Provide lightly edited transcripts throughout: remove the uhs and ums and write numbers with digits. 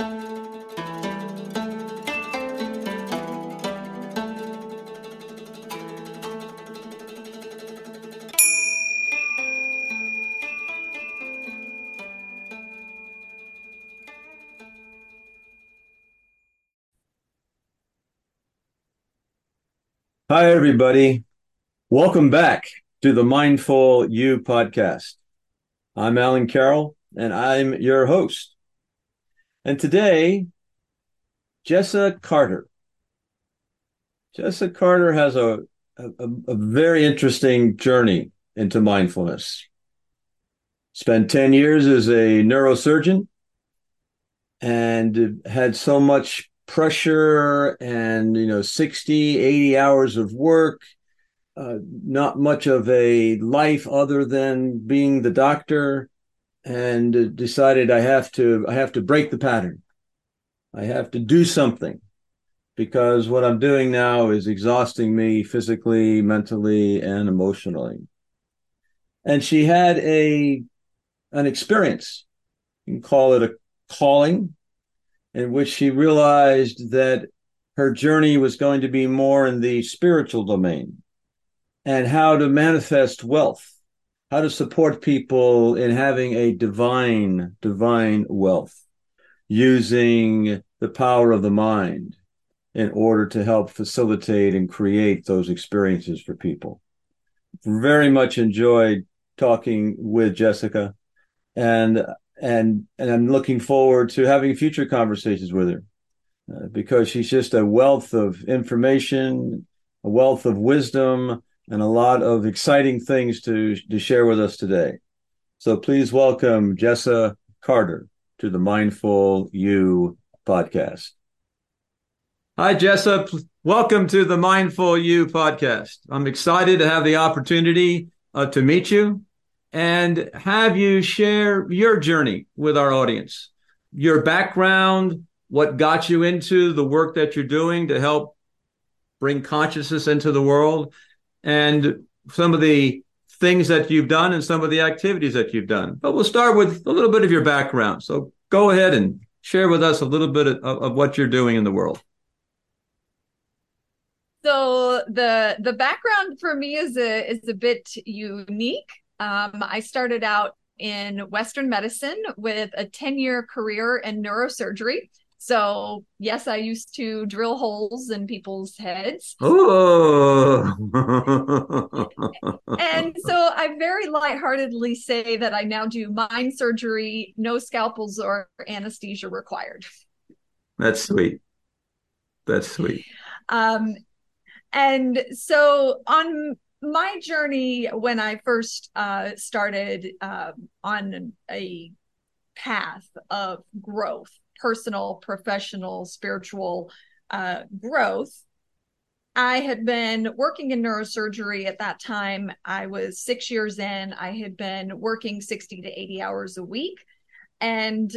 Hi, everybody. Welcome back to the Mindful You podcast. I'm Alan Carroll, and I'm your host. And today, Jessa Carter. Jessa Carter has a very interesting journey into mindfulness. Spent 10 years as a neurosurgeon and had so much pressure and, 60, 80 hours of work, not much of a life other than being the doctor, and decided I have to break the pattern. I have to do something because what I'm doing now is exhausting me physically, mentally, and emotionally. And she had an experience, you can call it a calling, in which she realized that her journey was going to be more in the spiritual domain and how to manifest wealth, how to support people in having a divine wealth, using the power of the mind in order to help facilitate and create those experiences for people. Very much enjoyed talking with Jessica, and I'm looking forward to having future conversations with her because she's just a wealth of information, a wealth of wisdom, and a lot of exciting things to share with us today. So please welcome Jessa Carter to the Mindful You podcast. Hi, Jessa. Welcome to the Mindful You podcast. I'm excited to have the opportunity to meet you and have you share your journey with our audience, your background, what got you into the work that you're doing to help bring consciousness into the world, and some of the things that you've done and some of the activities that you've done. But we'll start with a little bit of your background. So go ahead and share with us a little bit of what you're doing in the world. So the background for me is a bit unique. I started out in Western medicine with a 10-year career in neurosurgery. So, yes, I used to drill holes in people's heads. Oh! And so I very lightheartedly say that I now do mind surgery, no scalpels or anesthesia required. That's sweet. That's sweet. And so on my journey, when I first started on a path of growth, personal, professional, spiritual growth, I had been working in neurosurgery at that time. I was 6 years in. I had been working 60 to 80 hours a week and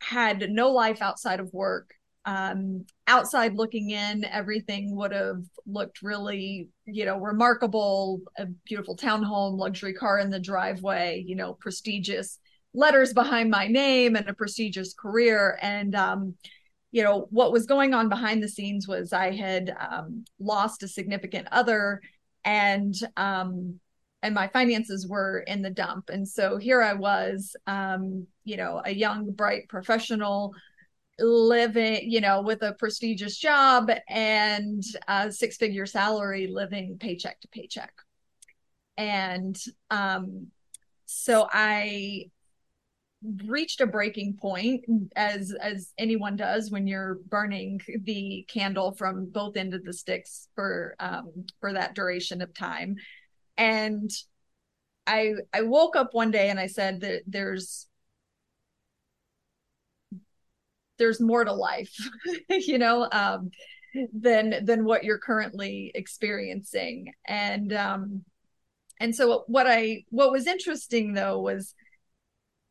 had no life outside of work. Outside looking in, everything would have looked really, remarkable, a beautiful townhome, luxury car in the driveway, prestigious letters behind my name and a prestigious career. And, what was going on behind the scenes was I had lost a significant other and my finances were in the dump. And so here I was, a young, bright professional living, with a prestigious job and a six-figure salary, living paycheck to paycheck. And so I reached a breaking point, as anyone does when you're burning the candle from both ends of the sticks for that duration of time. And I woke up one day and I said that there's more to life, than what you're currently experiencing. And so what was interesting though, was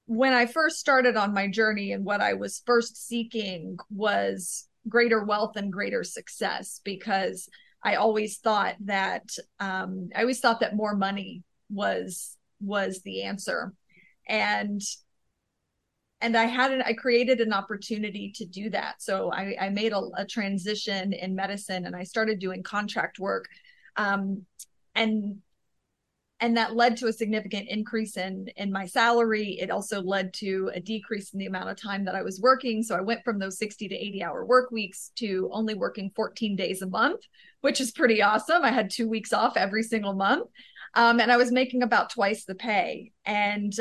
when I first started on my journey and what I was first seeking was greater wealth and greater success, because I always thought that more money was the answer. And And I created an opportunity to do that. So I made a transition in medicine, and I started doing contract work. And that led to a significant increase in my salary. It also led to a decrease in the amount of time that I was working. So I went from those 60 to 80-hour work weeks to only working 14 days a month, which is pretty awesome. I had 2 weeks off every single month. And I was making about twice the pay. And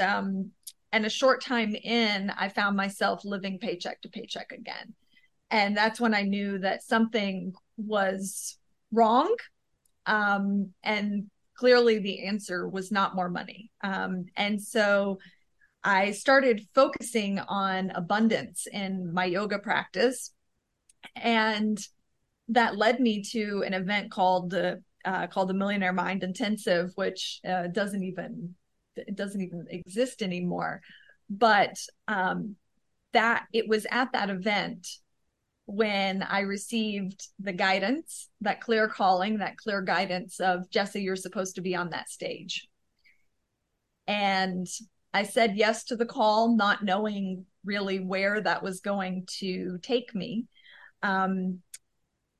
a short time in, I found myself living paycheck to paycheck again. And that's when I knew that something was wrong. And clearly the answer was not more money. And so I started focusing on abundance in my yoga practice. And that led me to an event called the Millionaire Mind Intensive, which doesn't even exist anymore. But it was at that event when I received the guidance, that clear calling, that clear guidance of, Jessa, you're supposed to be on that stage. And I said yes to the call, not knowing really where that was going to take me. And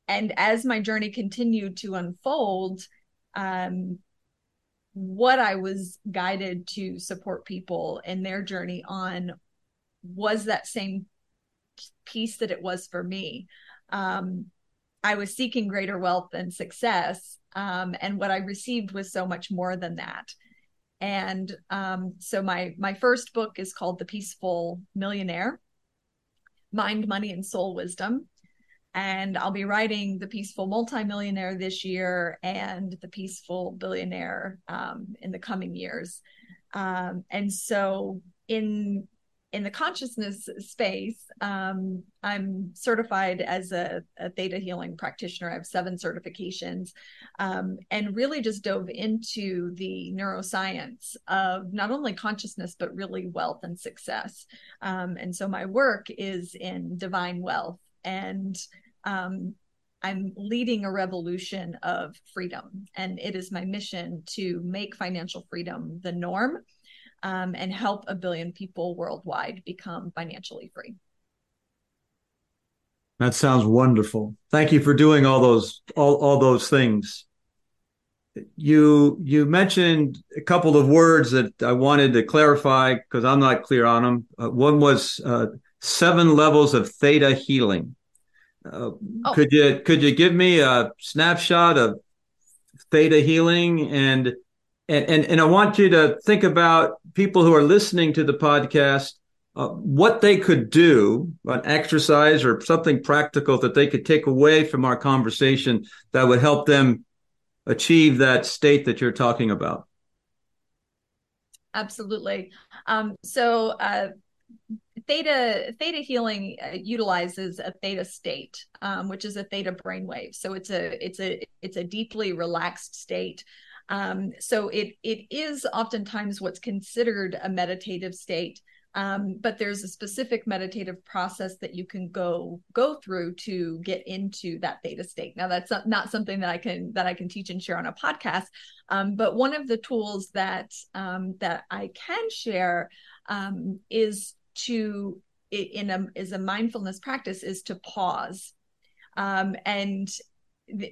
as my journey continued to unfold, what I was guided to support people in their journey on was that same piece that it was for me. I was seeking greater wealth and success. And what I received was so much more than that. And so my first book is called The Peaceful Billionaire, Mind, Money, and Soul Wisdom. And I'll be writing The Peaceful Multimillionaire this year and The Peaceful Billionaire in the coming years. And so in the consciousness space, I'm certified as a Theta Healing practitioner. I have 7 certifications, and really just dove into the neuroscience of not only consciousness, but really wealth and success. And so my work is in divine wealth, and I'm leading a revolution of freedom. And it is my mission to make financial freedom the norm. And help 1 billion people worldwide become financially free. That sounds wonderful. Thank you for doing all those things. You mentioned a couple of words that I wanted to clarify because I'm not clear on them. One was 7 levels of Theta healing. Could you give me a snapshot of Theta healing? And I want you to think about people who are listening to the podcast, what they could do, an exercise or something practical that they could take away from our conversation that would help them achieve that state that you're talking about. Absolutely. Theta healing utilizes a theta state, which is a theta brainwave. So it's a deeply relaxed state. So it is oftentimes what's considered a meditative state, but there's a specific meditative process that you can go through to get into that theta state. Now, that's not something that I can teach and share on a podcast, but one of the tools that I can share is a mindfulness practice is to pause, and.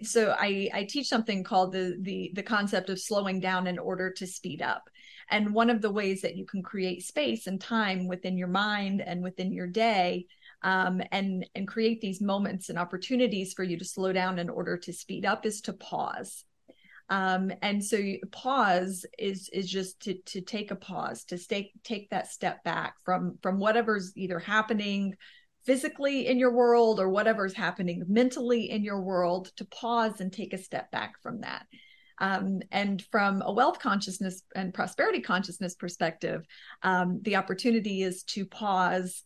So I teach something called the concept of slowing down in order to speed up. And one of the ways that you can create space and time within your mind and within your day, and create these moments and opportunities for you to slow down in order to speed up is to pause. And so pause is just to take a pause, to take that step back from whatever's either happening physically in your world or whatever's happening mentally in your world, to pause and take a step back from that. And from a wealth consciousness and prosperity consciousness perspective, the opportunity is to pause,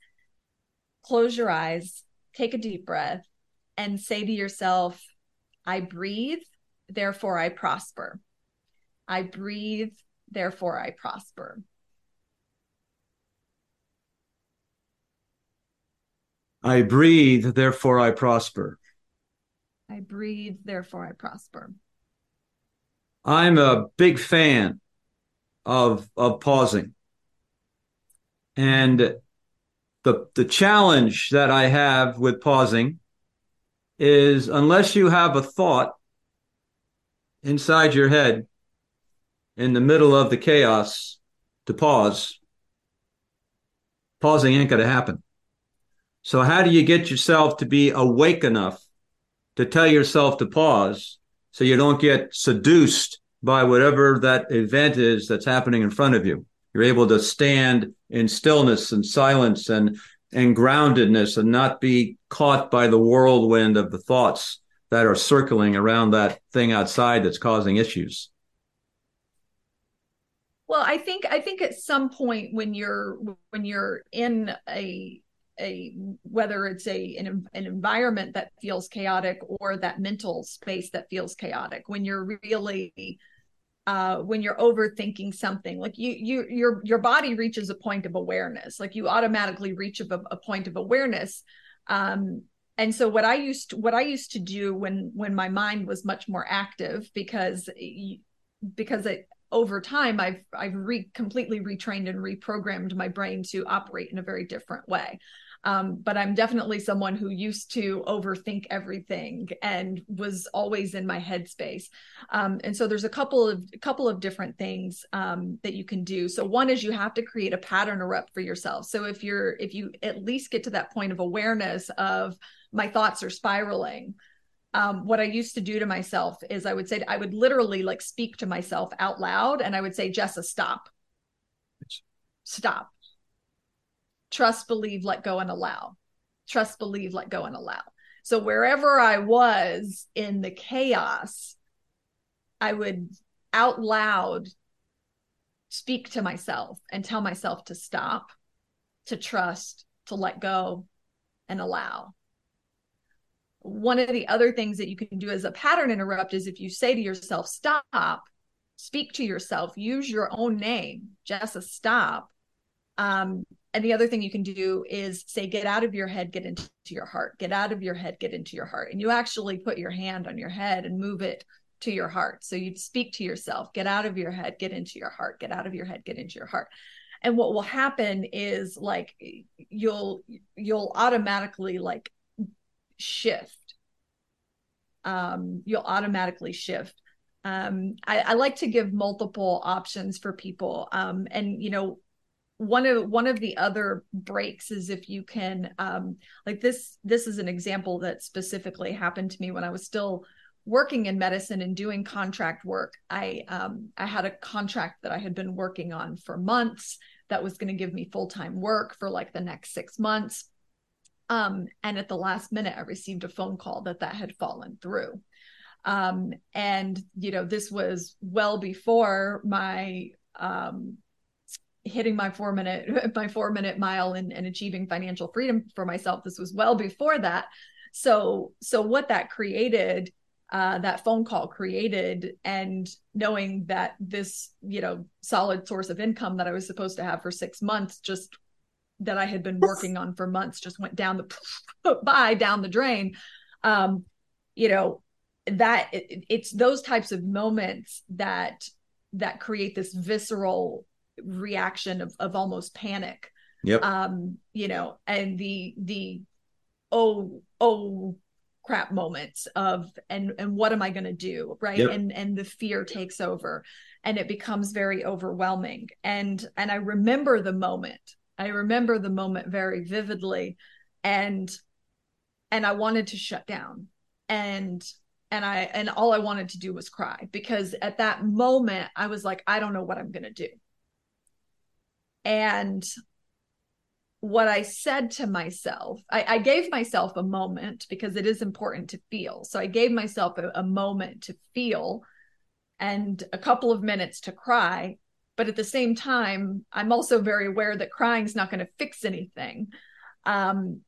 close your eyes, take a deep breath, and say to yourself, I breathe, therefore I prosper. I breathe, therefore I prosper. I breathe, therefore I prosper. I breathe, therefore I prosper. I'm a big fan of pausing. And the challenge that I have with pausing is unless you have a thought inside your head in the middle of the chaos to pause, pausing ain't going to happen. So how do you get yourself to be awake enough to tell yourself to pause so you don't get seduced by whatever that event is that's happening in front of you? You're able to stand in stillness and silence and groundedness and not be caught by the whirlwind of the thoughts that are circling around that thing outside that's causing issues. Well, I think at some point when you're in a whether it's an environment that feels chaotic or that mental space that feels chaotic, when you're really when you're overthinking something, like your body reaches a point of awareness, like you automatically reach a point of awareness. And so what I used to do when my mind was much more active, because it, over time, I've completely retrained and reprogrammed my brain to operate in a very different way. But I'm definitely someone who used to overthink everything and was always in my headspace. And so there's a couple of different things that you can do. So one is you have to create a pattern or rep for yourself. So if you at least get to that point of awareness of my thoughts are spiraling, what I used to do to myself is I would literally like speak to myself out loud, and I would say, Jessa, stop. Trust, believe, let go, and allow. Trust, believe, let go, and allow. So wherever I was in the chaos, I would out loud speak to myself and tell myself to stop, to trust, to let go, and allow. One of the other things that you can do as a pattern interrupt is if you say to yourself, stop, speak to yourself, use your own name, Jessa, stop. And the other thing you can do is say, get out of your head, get into your heart, get out of your head, get into your heart. And you actually put your hand on your head and move it to your heart. So you'd speak to yourself, get out of your head, get into your heart, get out of your head, get into your heart. And what will happen is like, you'll automatically like shift. You'll automatically shift. I like to give multiple options for people. And you know, one of the other breaks is if you can, like this is an example that specifically happened to me when I was still working in medicine and doing contract work. I had a contract that I had been working on for months that was going to give me full-time work for like the next 6 months. And at the last minute, I received a phone call that had fallen through. And you know, this was well before my, hitting my four minute mile and achieving financial freedom for myself. This was well before that. So what that created, that phone call created, and knowing that this, you know, solid source of income that I was supposed to have for 6 months, just that I had been working on for months, just went down the drain. You know, that it's those types of moments that create this visceral reaction of almost panic. Yep. You know, and the oh crap moments of and what am I going to do, right? Yep. And the fear takes over and it becomes very overwhelming. And I remember the moment very vividly, and I wanted to shut down, and all I wanted to do was cry, because at that moment I was like, I don't know what I'm going to do. And what I said to myself, I gave myself a moment, because it is important to feel. So I gave myself a moment to feel and a couple of minutes to cry. But at the same time, I'm also very aware that crying is not going to fix anything. And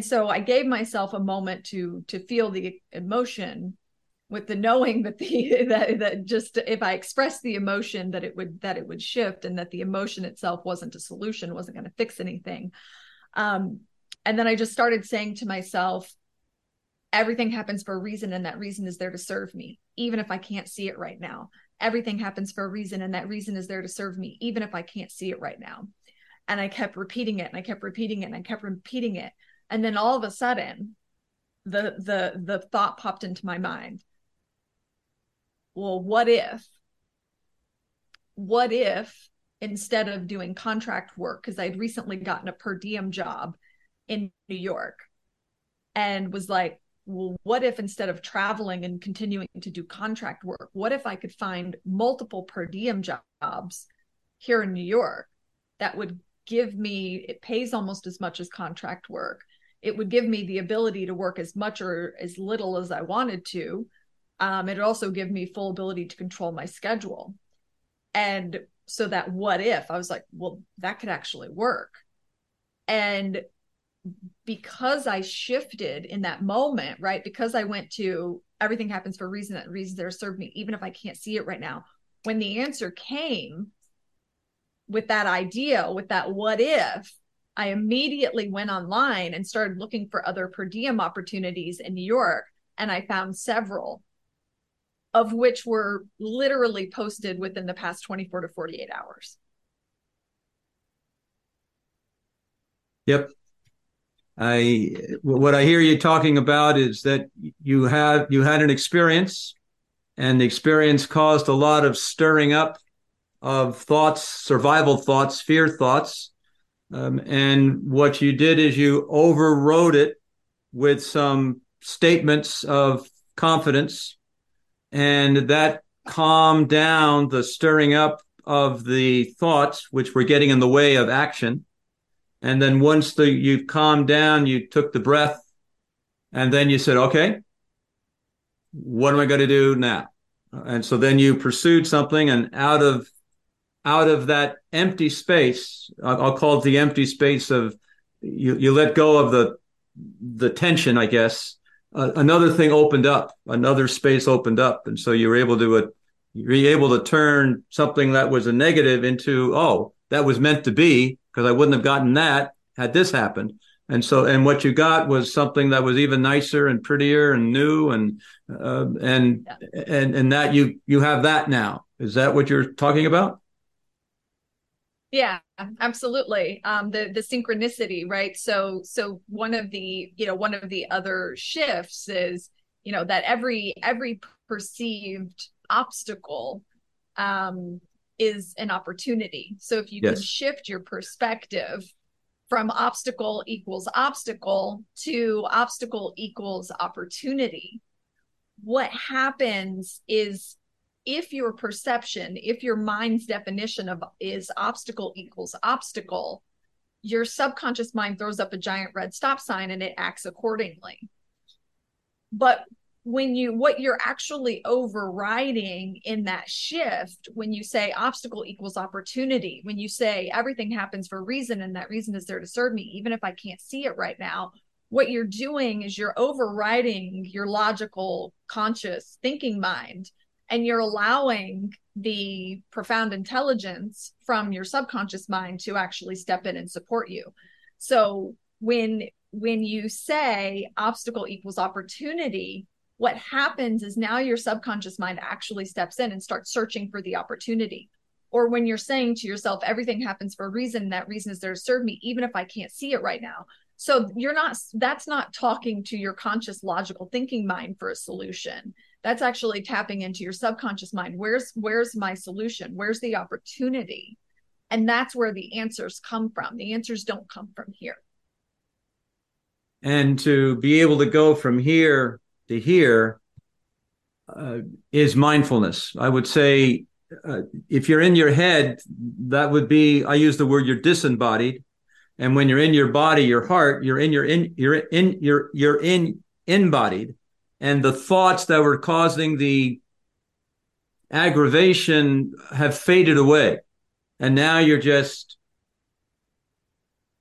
so I gave myself a moment to feel the emotion, with the knowing that that just if I expressed the emotion that it would shift, and that the emotion itself wasn't a solution, wasn't going to fix anything. And then I just started saying to myself, everything happens for a reason, and that reason is there to serve me, even if I can't see it right now. Everything happens for a reason, and that reason is there to serve me, even if I can't see it right now. And I kept repeating it, and I kept repeating it, and I kept repeating it. And then all of a sudden, the thought popped into my mind. Well, what if instead of doing contract work, because I'd recently gotten a per diem job in New York and was like, well, what if instead of traveling and continuing to do contract work, what if I could find multiple per diem jobs here in New York that would give me, it pays almost as much as contract work. It would give me the ability to work as much or as little as I wanted to. It also gave me full ability to control my schedule. And so that what if, I was like, well, that could actually work. And because I shifted in that moment, right? Because I went to everything happens for a reason, that reasons that are served me, even if I can't see it right now. When the answer came with that idea, with that what if, I immediately went online and started looking for other per diem opportunities in New York. And I found several, of which were literally posted within the past 24 to 48 hours. Yep. What I hear you talking about is that you had an experience, and the experience caused a lot of stirring up of thoughts, survival thoughts, fear thoughts. And what you did is you overrode it with some statements of confidence, and that calmed down the stirring up of the thoughts, which were getting in the way of action. And then once you calmed down, you took the breath, and then you said, okay, what am I going to do now? And so then you pursued something, and out of that empty space, I'll call it the empty space of you let go of the tension, I guess. Another thing opened up, another space opened up. And so you were able to turn something that was a negative into, oh, that was meant to be, because I wouldn't have gotten that had this happened. And what you got was something that was even nicer and prettier and new, and that you have that now. Is that what you're talking about? Yeah, absolutely. The synchronicity, right? So one of the other shifts is, that every perceived obstacle, is an opportunity. So if you can shift your perspective from obstacle to obstacle equals opportunity, what happens is, if your perception, if your mind's definition of is obstacle equals obstacle, your subconscious mind throws up a giant red stop sign and it acts accordingly. But what you're actually overriding in that shift, when you say obstacle equals opportunity, when you say everything happens for a reason and that reason is there to serve me, even if I can't see it right now, what you're doing is you're overriding your logical, conscious thinking mind, and you're allowing the profound intelligence from your subconscious mind to actually step in and support you. So when you say obstacle equals opportunity, what happens is now your subconscious mind actually steps in and starts searching for the opportunity. Or when you're saying to yourself, everything happens for a reason, that reason is there to serve me, even if I can't see it right now. So that's not talking to your conscious logical thinking mind for a solution. That's actually tapping into your subconscious mind. Where's my solution? Where's the opportunity? And that's where the answers come from. The answers don't come from here. And to be able to go from here to here is mindfulness. I would say if you're in your head, that would be, I use the word, you're disembodied. And when you're in your body, your heart, you're embodied. And the thoughts that were causing the aggravation have faded away. And now you're just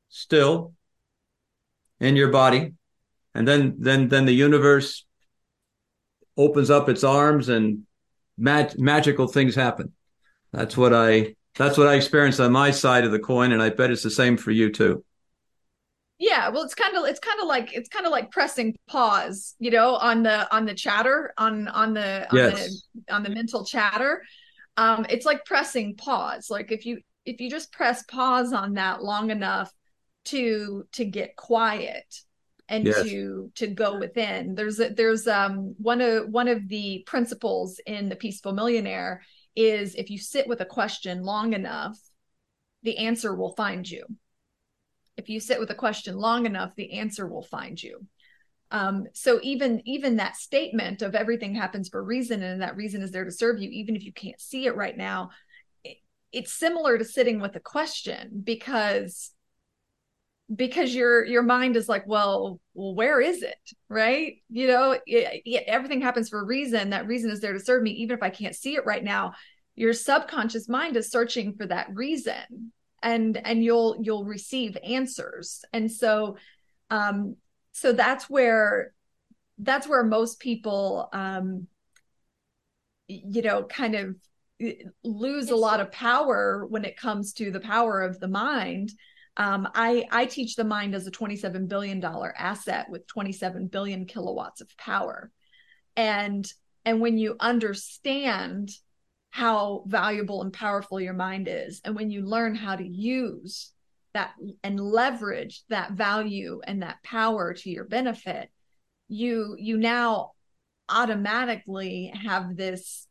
still in your body. And then the universe opens up its arms and magical things happen. That's what I experienced on my side of the coin, and I bet it's the same for you too. Yeah, well, it's kind of like pressing pause, on the chatter, on the mental chatter. It's like pressing pause. Like if you if you just press pause on that long enough to get quiet and yes. to go within, there's one of the principles in The Peaceful Millionaire is if you sit with a question long enough, the answer will find you. If you sit with a question long enough, the answer will find you. So even that statement of everything happens for a reason and that reason is there to serve you, even if you can't see it right now, it's similar to sitting with a question because your mind is like, well, where is it? Right? You know, everything happens for a reason. That reason is there to serve me. Even if I can't see it right now, your subconscious mind is searching for that reason and you'll receive answers. And so, so that's where most people, kind of lose a lot of power when it comes to the power of the mind. I teach the mind as a $27 billion asset with 27 billion kilowatts of power. And when you understand how valuable and powerful your mind is, and when you learn how to use that and leverage that value and that power to your benefit, you now automatically have this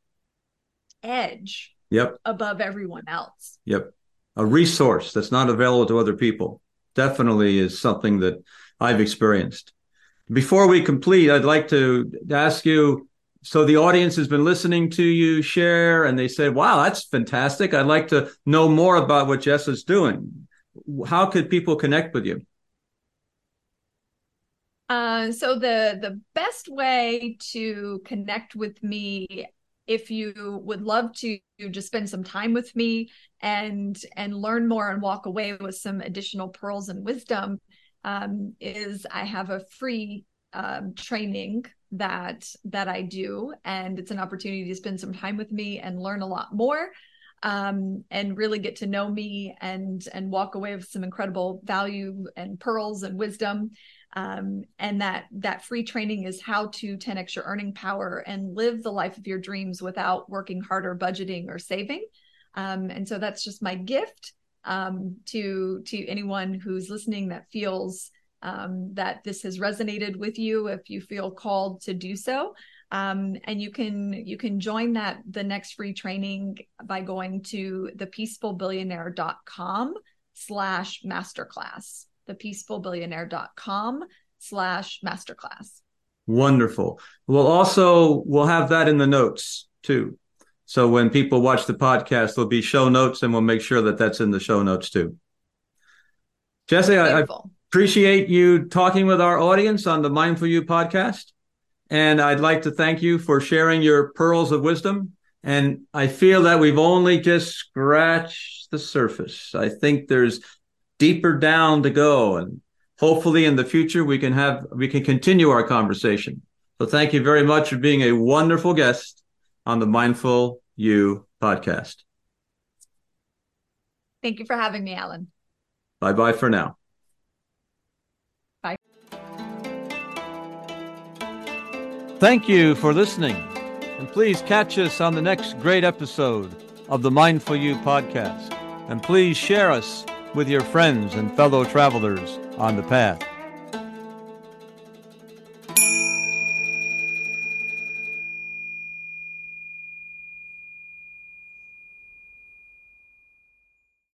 edge yep. above everyone else. Yep. A resource that's not available to other people definitely is something that I've experienced. Before we complete, I'd like to ask you, so the audience has been listening to you share and they say, wow, that's fantastic. I'd like to know more about what Jessa's doing. How could people connect with you? So the best way to connect with me, if you would love to just spend some time with me and learn more and walk away with some additional pearls and wisdom, is I have a free training that I do. And it's an opportunity to spend some time with me and learn a lot more and really get to know me and walk away with some incredible value and pearls and wisdom. And that free training is how to 10x your earning power and live the life of your dreams without working harder, budgeting, or saving. And so that's just my gift to anyone who's listening that feels that this has resonated with you, if you feel called to do so. And you can join the next free training by going to thepeacefulbillionaire.com/masterclass. thepeacefulbillionaire.com/masterclass. Wonderful. We'll have that in the notes too. So when people watch the podcast, there'll be show notes and we'll make sure that that's in the show notes too. Jessa, I appreciate you talking with our audience on the Mindful You podcast. And I'd like to thank you for sharing your pearls of wisdom. And I feel that we've only just scratched the surface. I think there's deeper down to go. And hopefully in the future, we can continue our conversation. So thank you very much for being a wonderful guest on the Mindful You podcast. Thank you for having me, Alan. Bye-bye for now. Bye. Thank you for listening. And please catch us on the next great episode of the Mindful You podcast. And please share us with your friends and fellow travelers on the path.